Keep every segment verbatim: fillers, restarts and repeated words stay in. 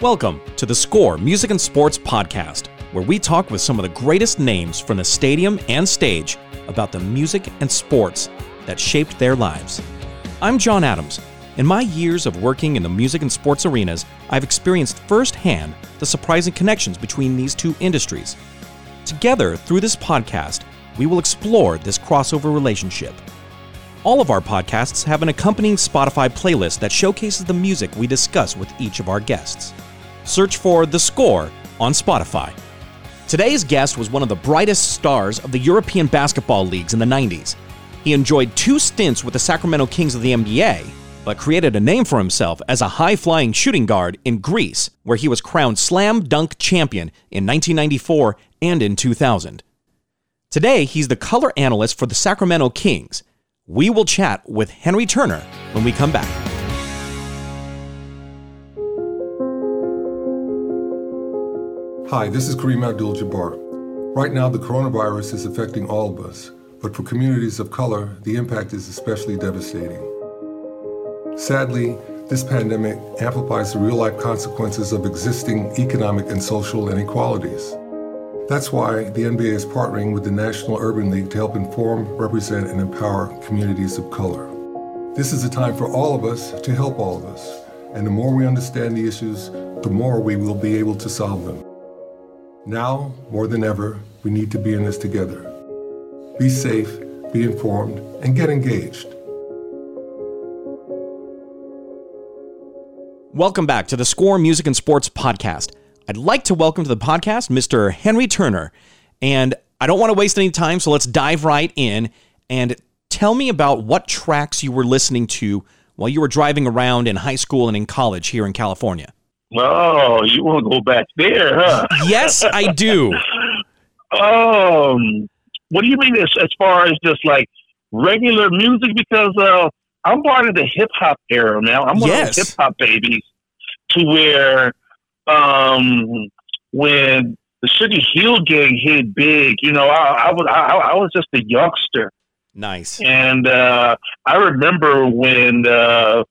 Welcome to the Score Music and Sports Podcast, where we talk with some of the greatest names from the stadium and stage about the music and sports that shaped their lives. I'm John Adams. In my years of working in the music and sports arenas, I've experienced firsthand the surprising connections between these two industries. Together, through this podcast, we will explore this crossover relationship. All of our podcasts have an accompanying Spotify playlist that showcases the music we discuss with each of our guests. Search for The Score on Spotify. Today's guest was one of the brightest stars of the European basketball leagues in the nineties. He enjoyed two stints with the Sacramento Kings of the N B A, but created a name for himself as a high-flying shooting guard in Greece, where he was crowned slam dunk champion in nineteen ninety-four and in two thousand. Today, he's the color analyst for the Sacramento Kings. We will chat with Henry Turner when we come back. Hi, this is Karim Abdul-Jabbar. Right now, the coronavirus is affecting all of us, but for communities of color, the impact is especially devastating. Sadly, this pandemic amplifies the real-life consequences of existing economic and social inequalities. That's why the N B A is partnering with the National Urban League to help inform, represent, and empower communities of color. This is a time for all of us to help all of us, and the more we understand the issues, the more we will be able to solve them. Now, more than ever, we need to be in this together. Be safe, be informed, and get engaged. Welcome back to the Score Music and Sports Podcast. I'd like to welcome to the podcast Mister Henry Turner. And I don't want to waste any time, so let's dive right in. And tell me about what tracks you were listening to while you were driving around in high school and in college here in California. Oh, you want to go back there, huh? Yes, I do. um, What do you mean as, as far as just like regular music? Because uh, I'm part of the hip-hop era now. I'm one yes. of those hip-hop babies to where um, when the Sugar Hill Gang hit big, you know, I, I, was, I, I was just a youngster. Nice. And uh, I remember when uh,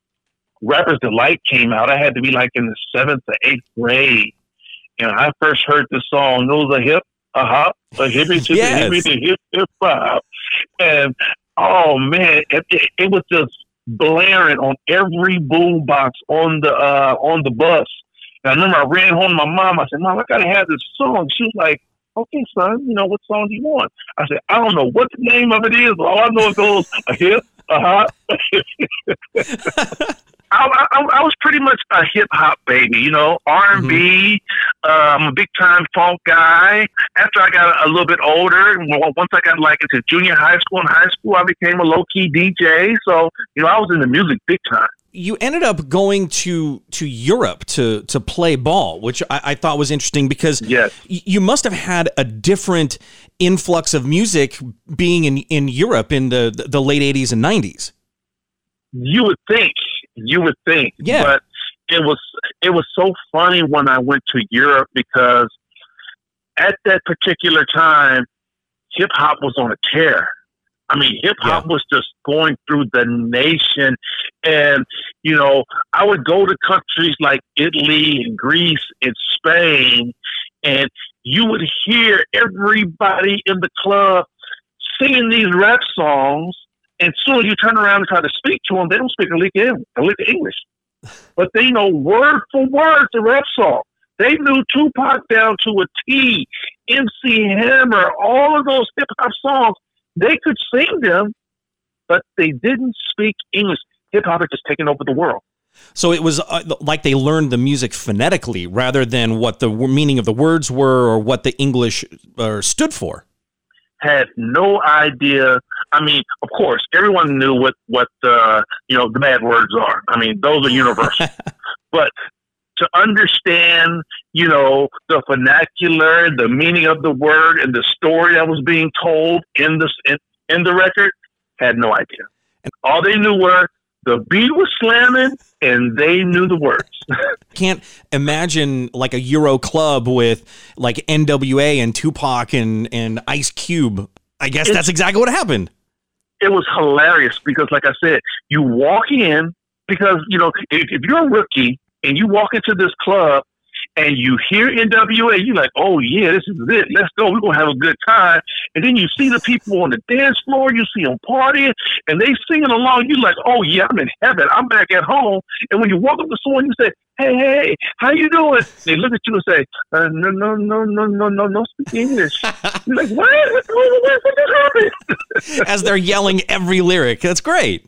Rapper's Delight came out, I had to be like in the seventh or eighth grade, and I first heard the song. It was a hip, a hop, a hippie to yes. the hippie to hip, hip hop. And, oh, man, it, it, it was just blaring on every boombox on the uh, on the bus. And I remember I ran home to my mom. I said, "Mom, I gotta have this song." She was like, "Okay, son, you know what song do you want?" I said, "I don't know what the name of it is, but all I know it goes a hip, a hop." I, I, I was pretty much a hip hop baby, you know, R and B. I'm a big time funk guy. After I got a little bit older, once I got like into junior high school and high school, I became a low key D J. So, you know, I was in the music big time. You ended up going to to Europe to to play ball, which I, I thought was interesting because yes. you must have had a different influx of music being in, in Europe in the, the late eighties and nineties. You would think. You would think. Yeah. But it was it was so funny when I went to Europe because at that particular time, hip hop was on a tear. I mean, hip hop yeah. was just going through the nation. And, you know, I would go to countries like Italy and Greece and Spain, and you would hear everybody in the club singing these rap songs. And soon you turn around and try to speak to them. They don't speak a lick of English, but they know word for word the rap song. They knew Tupac down to a T, M C Hammer, all of those hip hop songs. They could sing them, but they didn't speak English. Hip hop had just taken over the world. So it was uh, like they learned the music phonetically rather than what the w- meaning of the words were or what the English uh, stood for. Had no idea. I mean, of course, everyone knew what what uh, you know the bad words are. I mean, those are universal. But to understand, you know, the vernacular, the meaning of the word, and the story that was being told in the in, in the record, had no idea. And all they knew were the beat was slamming, and they knew the words. Can't imagine like a Euro club with like N W A and Tupac and and Ice Cube. I guess it's, that's exactly what happened. It was hilarious because, like I said, you walk in because you know if, if you're a rookie and you walk into this club, and you hear N W A, you're like, oh yeah, this is it. Let's go. We're going to have a good time. And then you see the people on the dance floor, you see them partying, and they singing along. You're like, oh yeah, I'm in heaven. I'm back at home. And when you walk up to someone, you say, hey, hey, how you doing? They look at you and say, uh, no, no, no, no, no, no, no, speak English. You're like, what? What's going on? As they're yelling every lyric. That's great.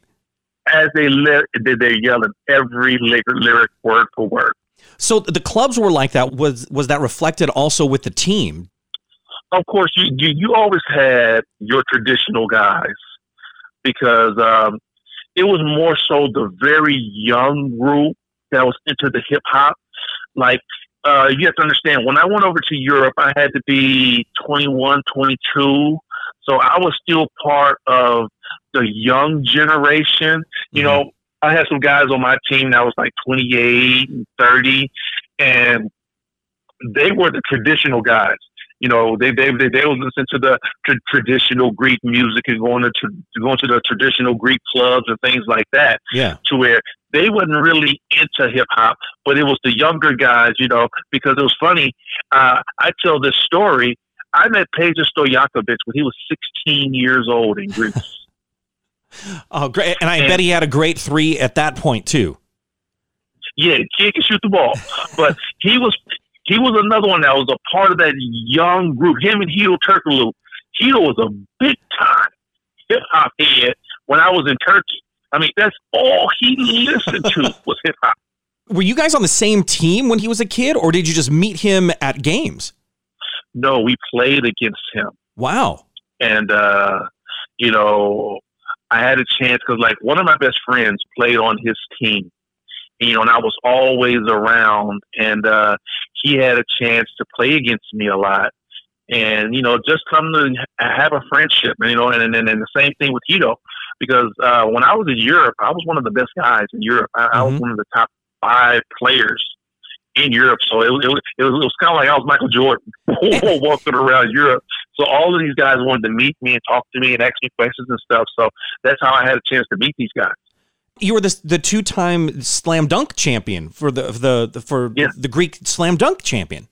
As they le- they're yelling every lyric, word for word. So the clubs were like that. Was was that reflected also with the team? Of course, you you, you always had your traditional guys because um, it was more so the very young group that was into the hip hop. Like uh, you have to understand, when I went over to Europe, I had to be twenty-one, twenty-two. So I was still part of the young generation. You know, mm-hmm. I had some guys on my team that was like twenty-eight and thirty, and they were the traditional guys. You know, they they they, they would listen to the tra- traditional Greek music and going to tra- going to the traditional Greek clubs and things like that. Yeah, to where they wasn't really into hip hop, but it was the younger guys. You know, because it was funny. Uh, I tell this story. I met Peja Stojakovic when he was sixteen years old in Greece. Oh, great! And I and, bet he had a great three at that point too. Yeah, kid can shoot the ball, but he was he was another one that was a part of that young group. Him and Hito Turkoglu. Hito was a big time hip hop head when I was in Turkey. I mean, that's all he listened to was hip hop. Were you guys on the same team when he was a kid, or did you just meet him at games? No, we played against him. Wow! And uh, you know. I had a chance because, like, one of my best friends played on his team, and, you know, and I was always around, and uh, he had a chance to play against me a lot. And, you know, just come to have a friendship, and, you know, and, and, and the same thing with Hito, because uh, when I was in Europe, I was one of the best guys in Europe. I, mm-hmm. I was one of the top five players in Europe. So it, it, it was, was kind of like I was Michael Jordan walking around Europe. So all of these guys wanted to meet me and talk to me and ask me questions and stuff. So that's how I had a chance to meet these guys. You were the the two time slam dunk champion for the the, the for yeah. the Greek slam dunk champion.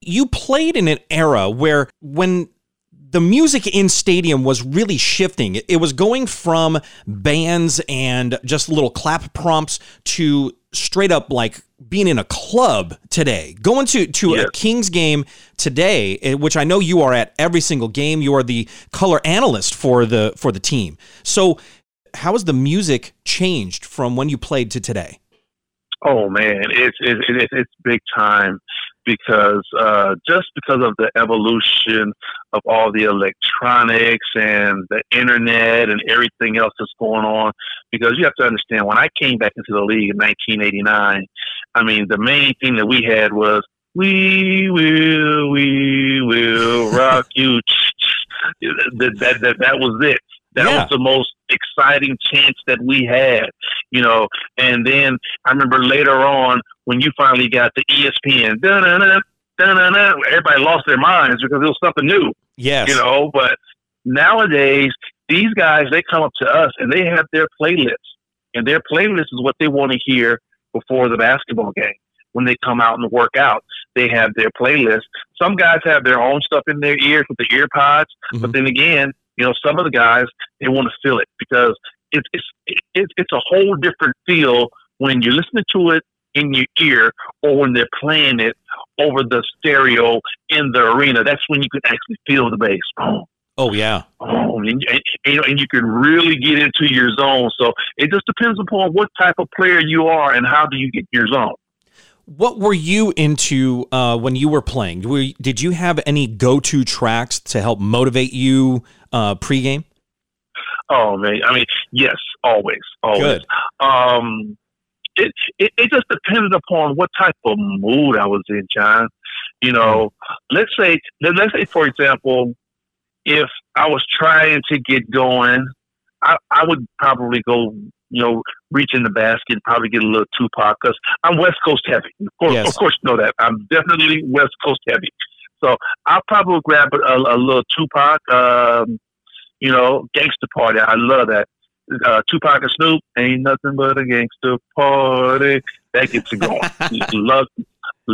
You played in an era where when the music in stadium was really shifting. It was going from bands and just little clap prompts to straight up like being in a club today, going to, to yes. a Kings game today, which I know you are at every single game. You are the color analyst for the, for the team. So how has the music changed from when you played to today? Oh man, it's, it's, it's, it's big time because uh, just because of the evolution of all the electronics and the internet and everything else that's going on, because you have to understand when I came back into the league in nineteen eighty-nine, I mean, the main thing that we had was, we will, we will rock you. that, that, that, that was it. That yeah. was the most exciting chance that we had, you know. And then I remember later on when you finally got the E S P N, da-na-na, da-na-na, everybody lost their minds because it was something new. Yes. You know, but nowadays, these guys, they come up to us and they have their playlists. And their playlist is what they want to hear before the basketball game. When they come out and work out, they have their playlist. Some guys have their own stuff in their ears with the ear pods. Mm-hmm. But then again, you know, some of the guys, they want to feel it because it's, it's, it's, it's a whole different feel when you're listening to it in your ear or when they're playing it over the stereo in the arena. That's when you can actually feel the bass. Oh, oh yeah. Oh, and, and, and you can really get into your zone. So it just depends upon what type of player you are and how do you get your zone. What were you into uh, when you were playing? Were, did you have any go-to tracks to help motivate you uh, pregame? Oh, man. I mean, yes, always, always. Good. Um, it, it it just depended upon what type of mood I was in, John. You know, mm-hmm. let's say, let's say, for example, if I was trying to get going, I, I would probably go, you know, reach in the basket, probably get a little Tupac because I'm West Coast heavy. Of course, yes. of course, you know that. I'm definitely West Coast heavy. So I'll probably grab a, a little Tupac, um, you know, gangster party. I love that. Uh, Tupac and Snoop, ain't nothing but a gangster party. That gets it going. love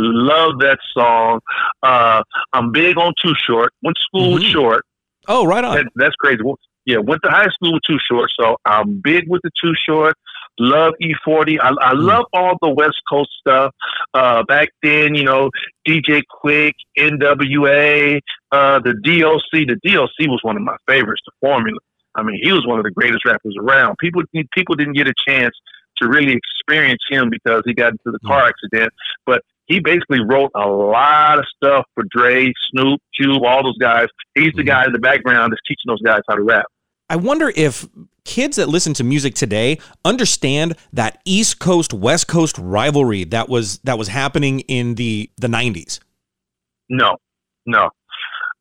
Love that song. Uh, I'm big on Too Short. Went to school mm-hmm. with Short. Oh, right on. That, that's crazy. Yeah, went to high school with Too Short, so I'm big with the Too Short. Love E forty. I, I love all the West Coast stuff. Uh, back then, you know, D J Quik, N W A, uh, the D O C The D O C was one of my favorites, the formula. I mean, he was one of the greatest rappers around. People, people didn't get a chance to really experience him because he got into the car accident, but he basically wrote a lot of stuff for Dre, Snoop, Cube, all those guys. He's the guy in the background that's teaching those guys how to rap. I wonder if kids that listen to music today understand that East Coast, West Coast rivalry that was that was happening in the, the nineties. No, no,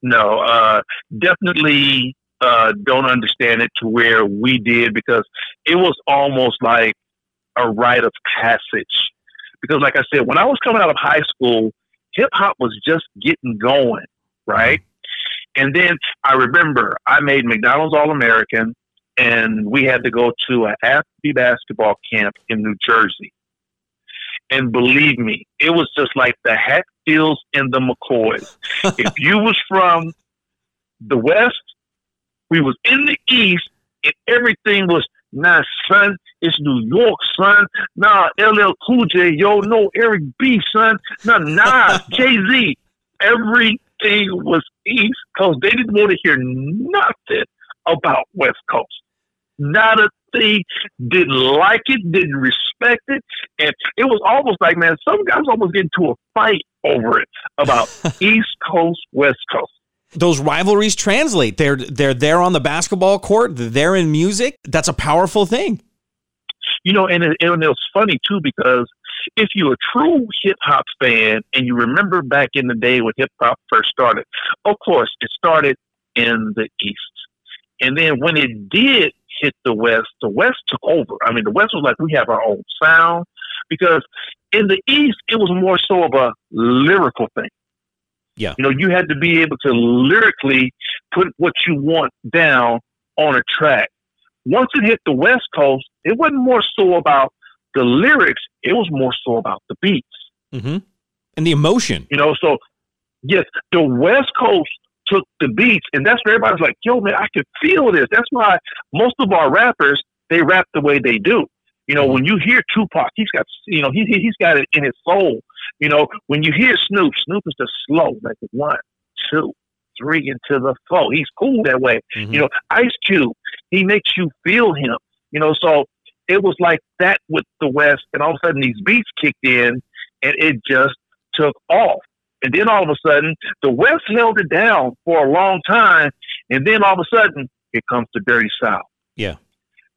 no. Uh, definitely uh, don't understand it to where we did, because it was almost like a rite of passage. Because like I said, when I was coming out of high school, hip hop was just getting going, right? And then I remember I made McDonald's All-American, and we had to go to an athlete basketball camp in New Jersey. And believe me, it was just like the Hatfields and the McCoys. If you was from the West, we was in the East, and everything was, nah, son, it's New York, son. Nah, L L Cool J, yo, no, Eric B, son. Nah, nah, Jay Z. Everything was East Coast. They didn't want to hear nothing about West Coast. Not a thing. Didn't like it, didn't respect it. And it was almost like, man, some guys almost get into a fight over it about East Coast, West Coast. Those rivalries translate. They're they're there on the basketball court. They're in music. That's a powerful thing. You know, and, and it was funny, too, because if you're a true hip-hop fan and you remember back in the day when hip-hop first started, of course, it started in the East. And then when it did hit the West, the West took over. I mean, the West was like, we have our own sound. Because in the East, it was more so of a lyrical thing. Yeah. You know, you had to be able to lyrically put what you want down on a track. Once it hit the West Coast, it wasn't more so about the lyrics. It was more so about the beats. Mm-hmm. And the emotion. You know, so, yes, the West Coast took the beats, and that's where everybody's like, yo, man, I can feel this. That's why most of our rappers, they rap the way they do. You know, when you hear Tupac, he's got, you know, he, he's got it in his soul. You know, when you hear Snoop, Snoop is just slow, like one, two, three, and to the four. He's cool that way. Mm-hmm. You know, Ice Cube, he makes you feel him. You know, so it was like that with the West, and all of a sudden these beats kicked in, and it just took off. And then all of a sudden, the West held it down for a long time, and then all of a sudden, it comes to Dirty South. Yeah.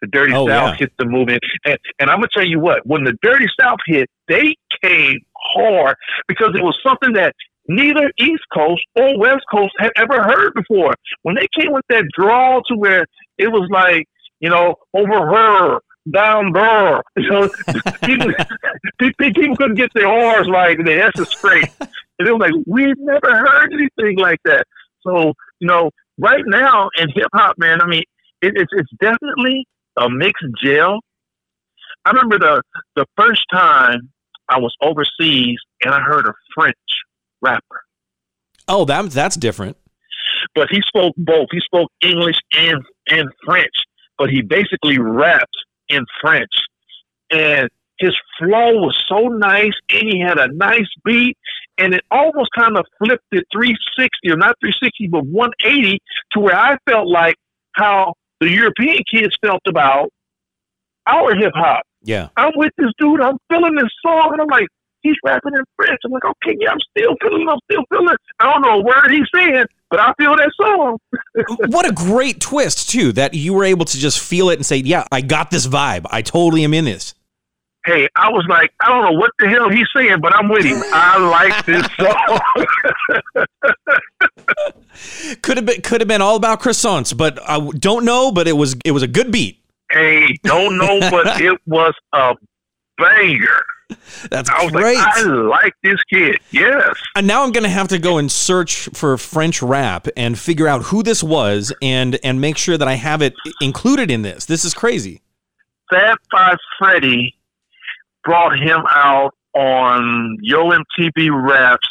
The Dirty oh, South yeah. hit the movement. And, and I'm going to tell you what, when the Dirty South hit, they came hard because it was something that neither East Coast or West Coast had ever heard before. When they came with that drawl to where it was like, you know, over her, down there. You know, people, people couldn't get their R's like, their S's straight. And it was like, we've never heard anything like that. So, you know, right now in hip-hop, man, I mean, it, it's it's definitely a mixed gel. I remember the, the first time I was overseas and I heard a French rapper. Oh, that that's different. But he spoke both. He spoke English and, and French, but he basically rapped in French. And his flow was so nice, and he had a nice beat, and it almost kind of flipped it three sixty, or not three sixty, but one eighty, to where I felt like how the European kids felt about our hip hop. Yeah. I'm with this dude. I'm feeling this song. And I'm like, he's rapping in French. I'm like, okay, yeah, I'm still feeling it. I'm still feeling it. I don't know a word he's saying, but I feel that song. What a great twist, too, that you were able to just feel it and say, yeah, I got this vibe. I totally am in this. Hey, I was like, I don't know what the hell he's saying, but I'm with him. I like this song. could have been, could have been all about croissants, but I don't know. But it was, it was a good beat. Hey, don't know, but it was a banger. That's I was great. Like, I like this kid. Yes. And now I'm going to have to go and search for French rap and figure out who this was, and and make sure that I have it included in this. This is crazy. Fab Five Freddy brought him out on Yo M T V Raps,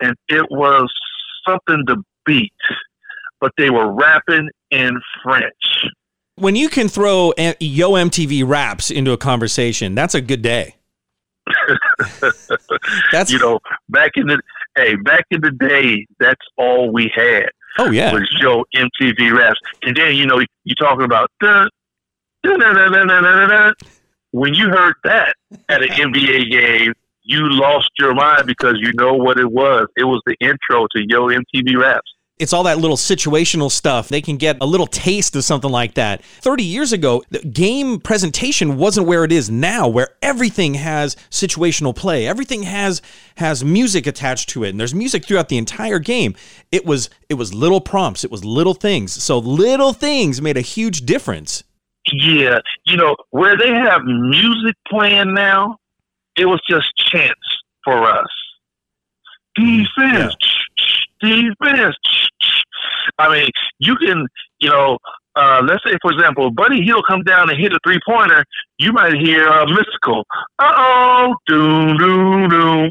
and it was something to beat, but they were rapping in French. When you can throw Yo M T V Raps into a conversation, that's a good day. That's, you know, back in the hey, back in the day, that's all we had. Oh yeah, was Yo M T V Raps, and then you know you're talking about the. When you heard that at an N B A game, you lost your mind because you know what it was. It was the intro to Yo M T V Raps. It's all that little situational stuff. They can get a little taste of something like that. thirty years ago, the game presentation wasn't where it is now, where everything has situational play. Everything has has music attached to it, and there's music throughout the entire game. It was it was little prompts. It was little things. So little things made a huge difference. Yeah, you know, where they have music playing now, it was just chance for us. Defense, yeah. Defense. I mean, you can, you know, uh, let's say, for example, Buddy Hield come down and hit a three-pointer, you might hear a mystical, uh-oh, doom, doom, doom,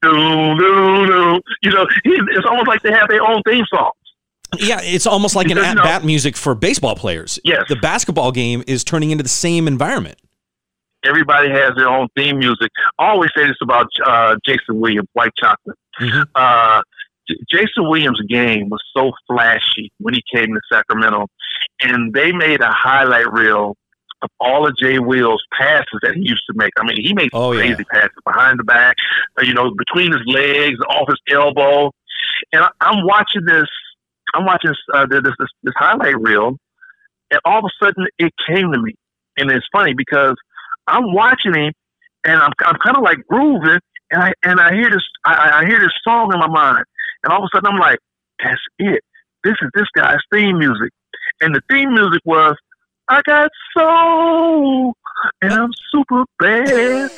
doom, doom, doom. You know, it's almost like they have their own theme song. Yeah, it's almost like an at-bat music for baseball players. Yes. The basketball game is turning into the same environment. Everybody has their own theme music. I always say this about uh, Jason Williams, White Chocolate. Mm-hmm. Uh, J- Jason Williams' game was so flashy when he came to Sacramento, and they made a highlight reel of all of Jay Will's passes that he used to make. I mean, he made oh, crazy yeah. passes behind the back, you know, between his legs, off his elbow. And I- I'm watching this. I'm watching uh, this, this this highlight reel, and all of a sudden it came to me. And it's funny because I'm watching him, and I'm I'm kind of like grooving, and I and I hear this I, I hear this song in my mind, and all of a sudden I'm like, that's it. This is this guy's theme music, and the theme music was, I got soul, and I'm super bad.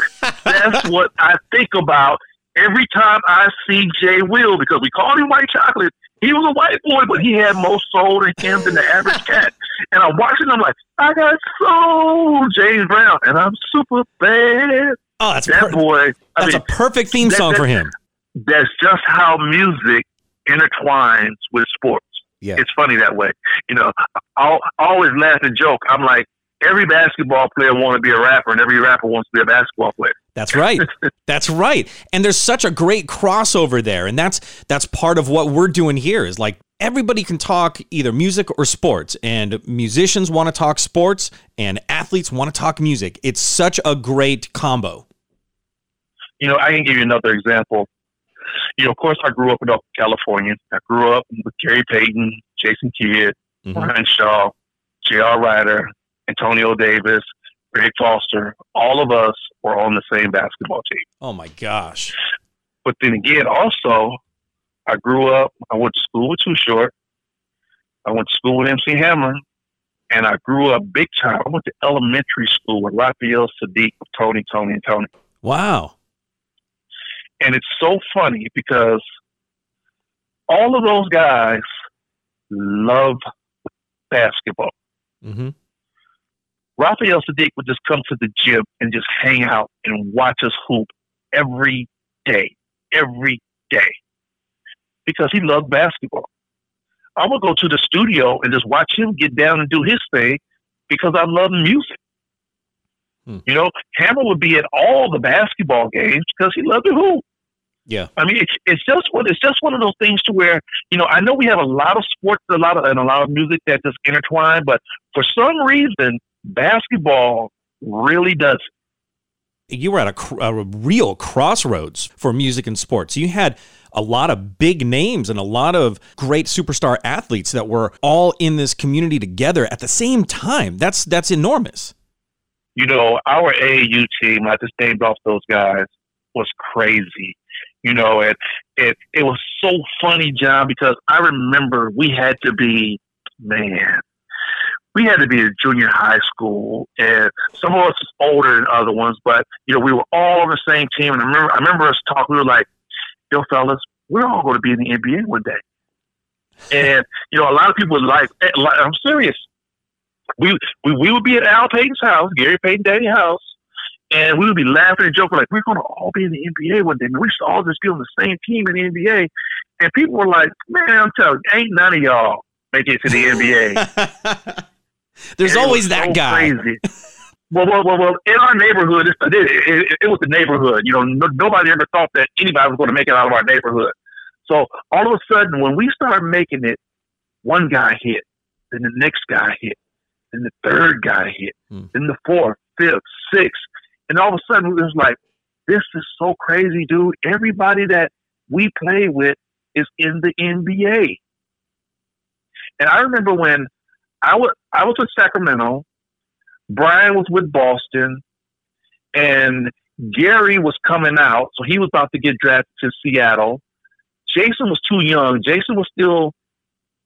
That's what I think about every time I see Jay Will, because we called him White Chocolate. He was a white boy, but he had more soul in him than the average cat. And I'm watching him like, I got soul, James Brown, and I'm super bad. Oh, that's that per- boy. I that's mean, a perfect theme that, song that, for him. That's just how music intertwines with sports. Yeah. It's funny that way. You know, I always laugh and joke. I'm like, every basketball player wants to be a rapper, and every rapper wants to be a basketball player. That's right. That's right. And there's such a great crossover there, and that's that's part of what we're doing here is like everybody can talk either music or sports, and musicians want to talk sports, and athletes want to talk music. It's such a great combo. You know, I can give you another example. You know, of course, I grew up in California. I grew up with Gary Payton, Jason Kidd, mm-hmm. Brian Shaw, J R Ryder, Antonio Davis, Greg Foster, all of us were on the same basketball team. Oh, my gosh. But then again, also, I grew up, I went to school with Too Short. I went to school with M C Hammer. And I grew up big time. I went to elementary school with Raphael Saadiq, Tony, Tony, and Tony. Wow. And it's so funny because all of those guys love basketball. Mm-hmm. Raphael Saadiq would just come to the gym and just hang out and watch us hoop every day, every day, because he loved basketball. I would go to the studio and just watch him get down and do his thing because I love music. Hmm. You know, Hammer would be at all the basketball games because he loved to hoop. Yeah, I mean, it's, it's just one. It's just one of those things to where, you know, I know we have a lot of sports, a lot of and a lot of music that just intertwine, but for some reason, basketball really does. You were at a, a real crossroads for music and sports. You had a lot of big names and a lot of great superstar athletes that were all in this community together at the same time. That's that's enormous. You know, our A A U team, I just named off those guys, was crazy. You know, and it, it was so funny, John, because I remember we had to be, man, we had to be in junior high school, and some of us is older than other ones, but, you know, we were all on the same team. And I remember, I remember us talking, we were like, yo, fellas, we're all going to be in the N B A one day. And, you know, a lot of people were like, I'm serious. We, we, we would be at Al Payton's house, Gary Payton Daddy's house, And we would be laughing and joking, like, we're going to all be in the N B A one day. Man, we should all just be on the same team in the N B A. And people were like, man, I'm telling you, ain't none of y'all make it to the N B A. There's and always that so guy. Crazy. Well, well, well, well, in our neighborhood, it, it, it, it was the neighborhood. You know, no, nobody ever thought that anybody was going to make it out of our neighborhood. So all of a sudden, when we started making it, one guy hit, then the next guy hit, then the third guy hit, hmm. then the fourth, fifth, sixth. And all of a sudden, it was like, this is so crazy, dude. Everybody that we play with is in the N B A. And I remember when I was, I was with Sacramento, Brian was with Boston, and Gary was coming out, so he was about to get drafted to Seattle. Jason was too young. Jason was still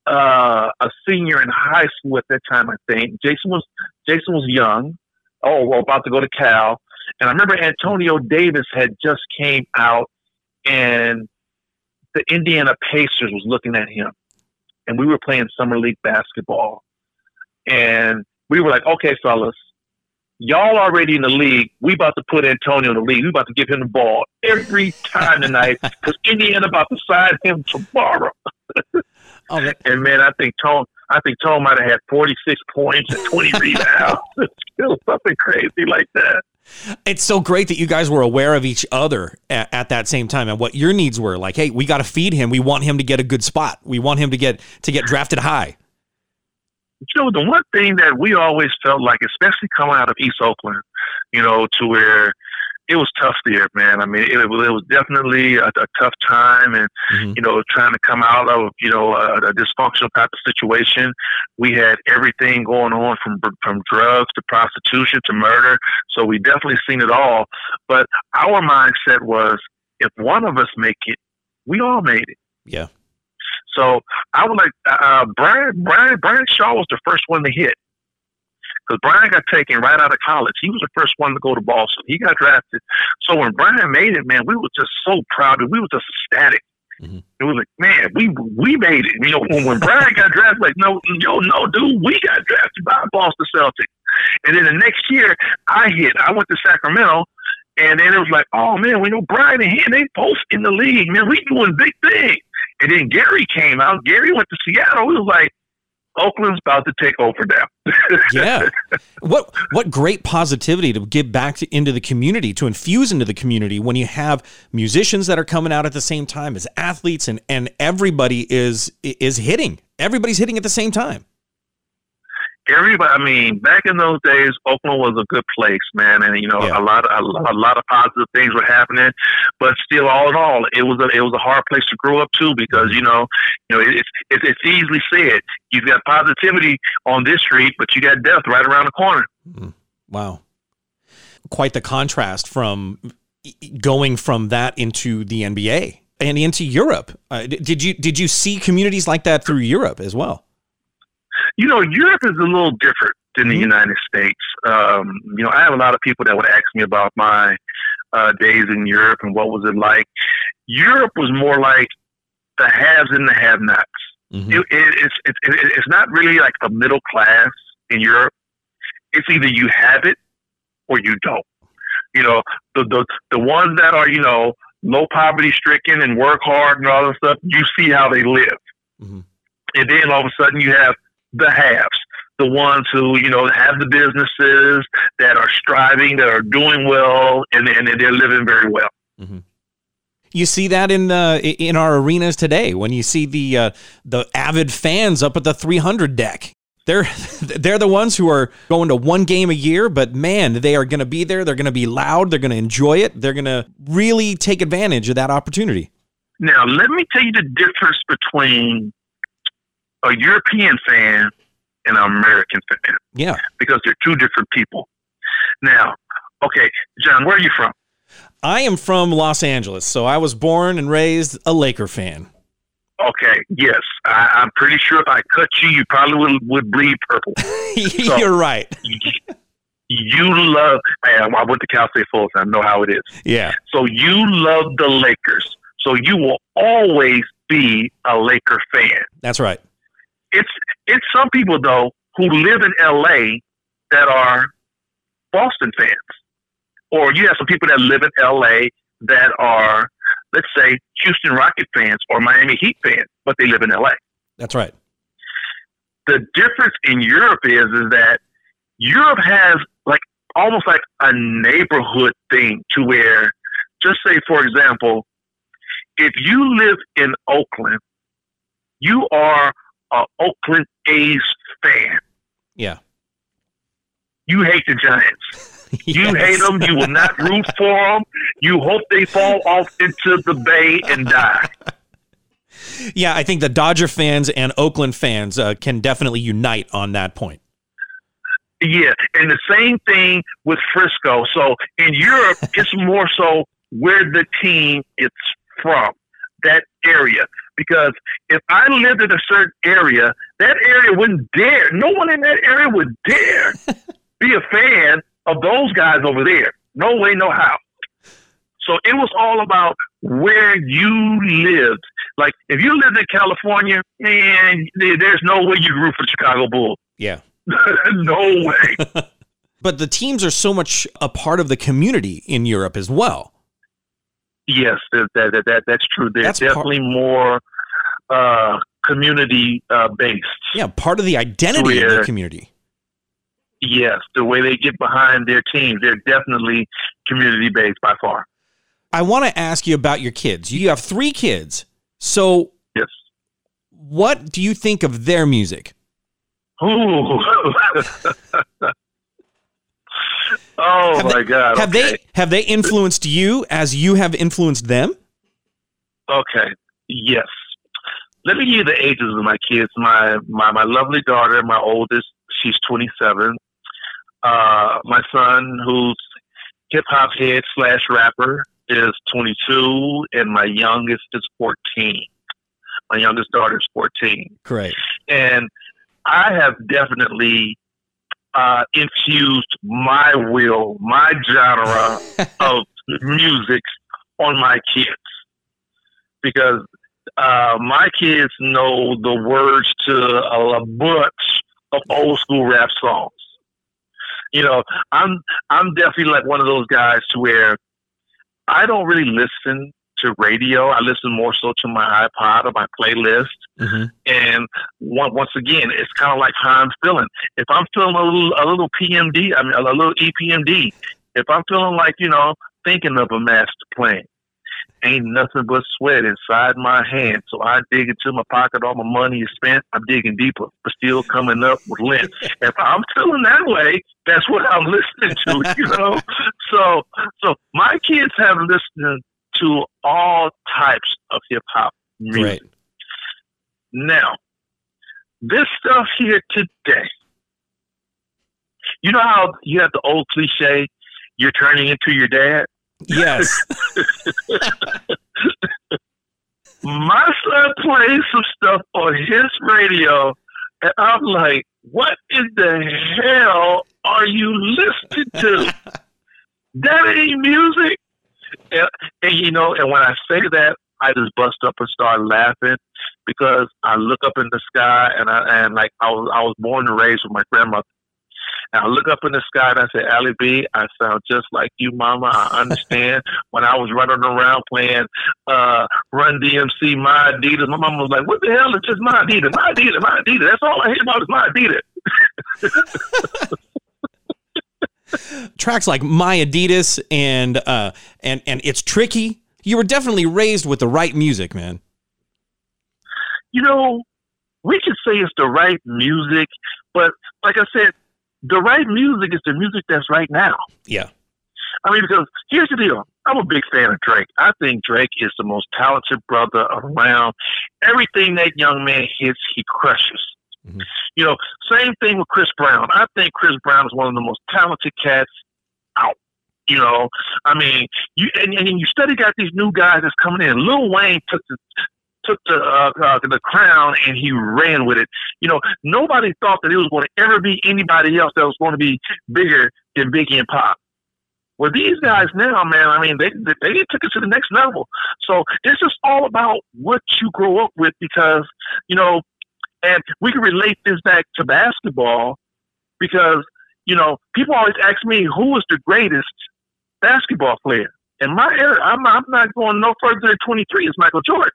uh, a senior in high school at that time, I think. Jason was Jason was young. Oh, well, about to go to Cal. And I remember Antonio Davis had just came out, and the Indiana Pacers was looking at him. And we were playing summer league basketball. And we were like, okay, fellas, y'all already in the league. We about to put Antonio in the league. We about to give him the ball every time tonight because Indiana about to sign him tomorrow. Oh, and, man, I think Tone I think Tone might have had forty-six points and twenty rebounds. Still something crazy like that. It's so great that you guys were aware of each other at, at that same time and what your needs were. Like, hey, we got to feed him. We want him to get a good spot. We want him to get to get drafted high. You know, the one thing that we always felt like, especially coming out of East Oakland, you know, to where it was tough there, man. I mean, it, it was definitely a, a tough time and, mm-hmm. you know, trying to come out of, you know, a, a dysfunctional type of situation. We had everything going on from from drugs to prostitution to murder. So we definitely seen it all. But our mindset was, if one of us make it, we all made it. Yeah. So I was like, uh, Brian, Brian, Brian Shaw was the first one to hit because Brian got taken right out of college. He was the first one to go to Boston. He got drafted. So when Brian made it, man, we were just so proud. We were just ecstatic. Mm-hmm. It was like, man, we we made it. You know, when, when Brian got drafted, like, no, yo, no, dude, we got drafted by Boston Celtics. And then the next year, I hit. I went to Sacramento. And then it was like, oh, man, we know Brian and him, they both in the league. Man, we doing big things. And then Gary came out. Gary went to Seattle. It was like, Oakland's about to take over now. Yeah. What what great positivity to give back to, into the community, to infuse into the community when you have musicians that are coming out at the same time as athletes and, and everybody is is hitting. Everybody's hitting at the same time. Everybody, I mean, back in those days, Oakland was a good place, man, and you know yeah. a lot, of, a, a lot of positive things were happening. But still, all in all, it was a it was a hard place to grow up too, because you know, you know, it's it, it's easily said. You've got positivity on this street, but you got death right around the corner. Wow, quite the contrast from going from that into the N B A and into Europe. Uh, did you did you see communities like that through Europe as well? You know, Europe is a little different than the United States. Um, you know, I have a lot of people that would ask me about my uh, days in Europe and what was it like. Europe was more like the haves and the have-nots. Mm-hmm. It, it, it's, it, it, it's not really like the middle class in Europe. It's either you have it or you don't. You know, the the, the ones that are, you know, low poverty-stricken and work hard and all that stuff, you see how they live. Mm-hmm. And then all of a sudden you have the haves, the ones who, you know, have the businesses that are striving, that are doing well, and, and they're living very well. Mm-hmm. You see that in uh, in our arenas today when you see the uh, the avid fans up at the three hundred deck. They're they're the ones who are going to one game a year, but man, they are going to be there. They're going to be loud. They're going to enjoy it. They're going to really take advantage of that opportunity. Now, let me tell you the difference between a European fan and an American fan. Yeah. Because they're two different people. Now, okay, John, where are you from? I am from Los Angeles, so I was born and raised a Laker fan. Okay, yes. I, I'm pretty sure if I cut you, you probably would, would bleed purple. So, you're right. You love, man, I went to Cal State Fullerton, I know how it is. Yeah. So you love the Lakers, so you will always be a Laker fan. That's right. It's it's some people, though, who live in L A that are Boston fans or you have some people that live in L A that are, let's say, Houston Rocket fans or Miami Heat fans, but they live in L A. That's right. The difference in Europe is, is that Europe has like almost like a neighborhood thing to where, just say, for example, if you live in Oakland, you are an Oakland A's fan. Yeah. You hate the Giants. Yes. You hate them. You will not root for them. You hope they fall off into the bay and die. Yeah, I think the Dodger fans and Oakland fans uh, can definitely unite on that point. Yeah, and the same thing with Frisco. So in Europe, it's more so where the team is from, that area. Because if I lived in a certain area, that area wouldn't dare. No one in that area would dare be a fan of those guys over there. No way, no how. So it was all about where you lived. Like, if you lived in California, man, there's no way you'd root for the Chicago Bulls. Yeah. No way. But the teams are so much a part of the community in Europe as well. Yes, that, that, that, that's true. They're that's definitely part, more uh, community uh, based. Yeah, part of the identity where, of the community. Yes, the way they get behind their teams, they're definitely community based by far. I want to ask you about your kids. You have three kids. So yes. What do you think of their music? Ooh. Oh have my they, God! Have okay. they have they influenced you as you have influenced them? Okay. Yes. Let me give you the ages of my kids. My my my lovely daughter, my oldest, she's twenty-seven. Uh, my son, who's hip hop head slash rapper, is twenty-two, and my youngest is fourteen. My youngest daughter is fourteen. Great. And I have definitely. Uh, infused my will, my genre of music on my kids, because uh, my kids know the words to a bunch of old school rap songs. You know, I'm I'm definitely like one of those guys to where I don't really listen to radio. I listen more so to my iPod or my playlist. Mm-hmm. And one, once again, it's kind of like how I'm feeling. If I'm feeling a little, a little P M D, I mean, a little E P M D, if I'm feeling like, you know, thinking of a master plan, ain't nothing but sweat inside my hand. So I dig into my pocket, all my money is spent. I'm digging deeper, but still coming up with lint. If I'm feeling that way, that's what I'm listening to, you know? So, so my kids have listened to all types of hip hop music. Right. Now, this stuff here today, you know how you have the old cliche, you're turning into your dad? Yes. My son plays some stuff on his radio, and I'm like, what in the hell are you listening to? That ain't music. And, and, you know, and when I say that, I just bust up and start laughing. Because I look up in the sky and I and like I was I was born and raised with my grandmother, and I look up in the sky and I say, "Allie B, I sound just like you, Mama. I understand." When I was running around playing uh, Run D M C, My Adidas, my mama was like, "What the hell is just My Adidas? My Adidas, My Adidas. That's all I hear about is My Adidas." Tracks like My Adidas and uh and and It's Tricky. You were definitely raised with the right music, man. You know, we could say it's the right music, but like I said, the right music is the music that's right now. Yeah. I mean, because here's the deal. I'm a big fan of Drake. I think Drake is the most talented brother around. Everything that young man hits, he crushes. Mm-hmm. You know, same thing with Chris Brown. I think Chris Brown is one of the most talented cats out. You know, I mean, you and, and you study got these new guys that's coming in. Lil Wayne took the... took the, uh, uh, the crown and he ran with it. You know, nobody thought that it was going to ever be anybody else that was going to be bigger than Biggie and Pop. Well, these guys now, man, I mean, they they, they took it to the next level. So it's just all about what you grow up with, because, you know, and we can relate this back to basketball because, you know, people always ask me who is the greatest basketball player. In my era, I'm, I'm not going no further than twenty-three as Michael Jordan.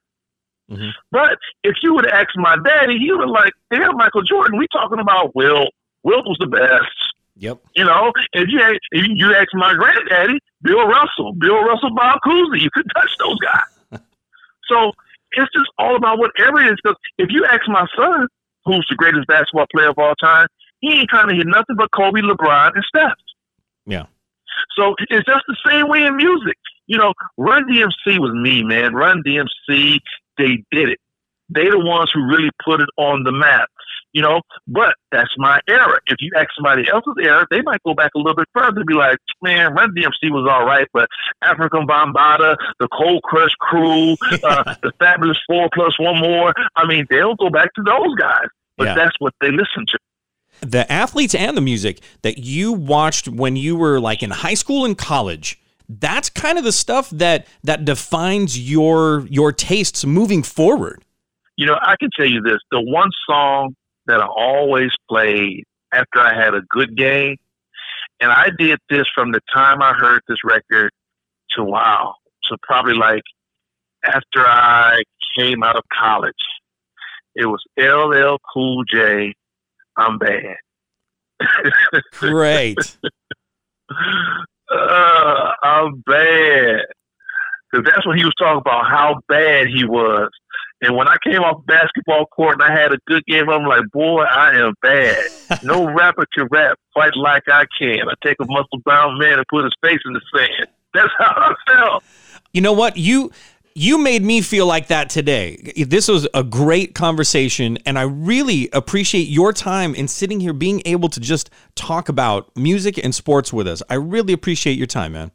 Mm-hmm. But if you would have asked my daddy, he would have like, damn, Michael Jordan, we talking about Wilt. Wilt was the best. Yep. You know, if you, if you asked my granddaddy, Bill Russell, Bill Russell, Bob Cousy, you couldn't touch those guys. So it's just all about whatever it is. Because if you ask my son, who's the greatest basketball player of all time, he ain't trying to hear nothing but Kobe, LeBron, and Steph. Yeah. So it's just the same way in music. You know, Run D M C was me, man. Run D M C, they did it. They the ones who really put it on the map. You know, but that's my era. If you ask somebody else's era, they might go back a little bit further and be like, man, Run D M C was all right, but African Bombada, the Cold Crush Crew, uh, the Fabulous Four Plus One More, I mean, they'll go back to those guys. But yeah, that's what they listen to. The athletes and the music that you watched when you were like in high school and college, that's kind of the stuff that that defines your your tastes moving forward. You know, I can tell you this. The one song that I always played after I had a good game, and I did this from the time I heard this record to wow, so probably like after I came out of college, it was L L Cool J, I'm Bad. Great. uh, I'm bad. Because that's what he was talking about, how bad he was. And when I came off basketball court and I had a good game, I'm like, boy, I am bad. No rapper can rap quite like I can. I take a muscle-bound man and put his face in the sand. That's how I felt. You know what? You... You made me feel like that today. This was a great conversation, and I really appreciate your time in sitting here being able to just talk about music and sports with us. I really appreciate your time, man.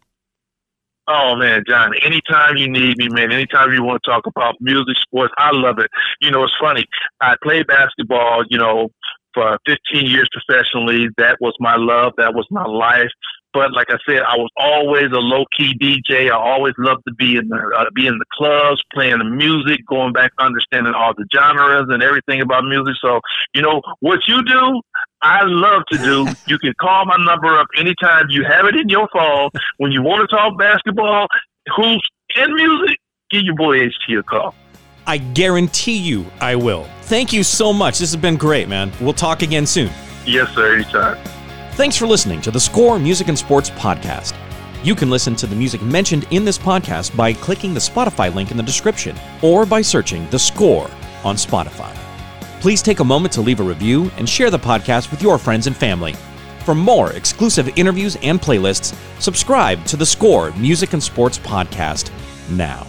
Oh, man, John, anytime you need me, man, anytime you want to talk about music, sports, I love it. You know, it's funny. I played basketball, you know, for fifteen years professionally. That was my love. That was my life. But like I said, I was always a low-key D J. I always loved to be in the uh, be in the clubs, playing the music, going back, understanding all the genres and everything about music. So, you know, what you do, I love to do. You can call my number up anytime you have it in your phone. When you want to talk basketball, who's in music, give your boy H T a call. I guarantee you I will. Thank you so much. This has been great, man. We'll talk again soon. Yes, sir. Anytime. Thanks for listening to the Score Music and Sports Podcast. You can listen to the music mentioned in this podcast by clicking the Spotify link in the description or by searching The Score on Spotify. Please take a moment to leave a review and share the podcast with your friends and family. For more exclusive interviews and playlists, subscribe to the Score Music and Sports Podcast now.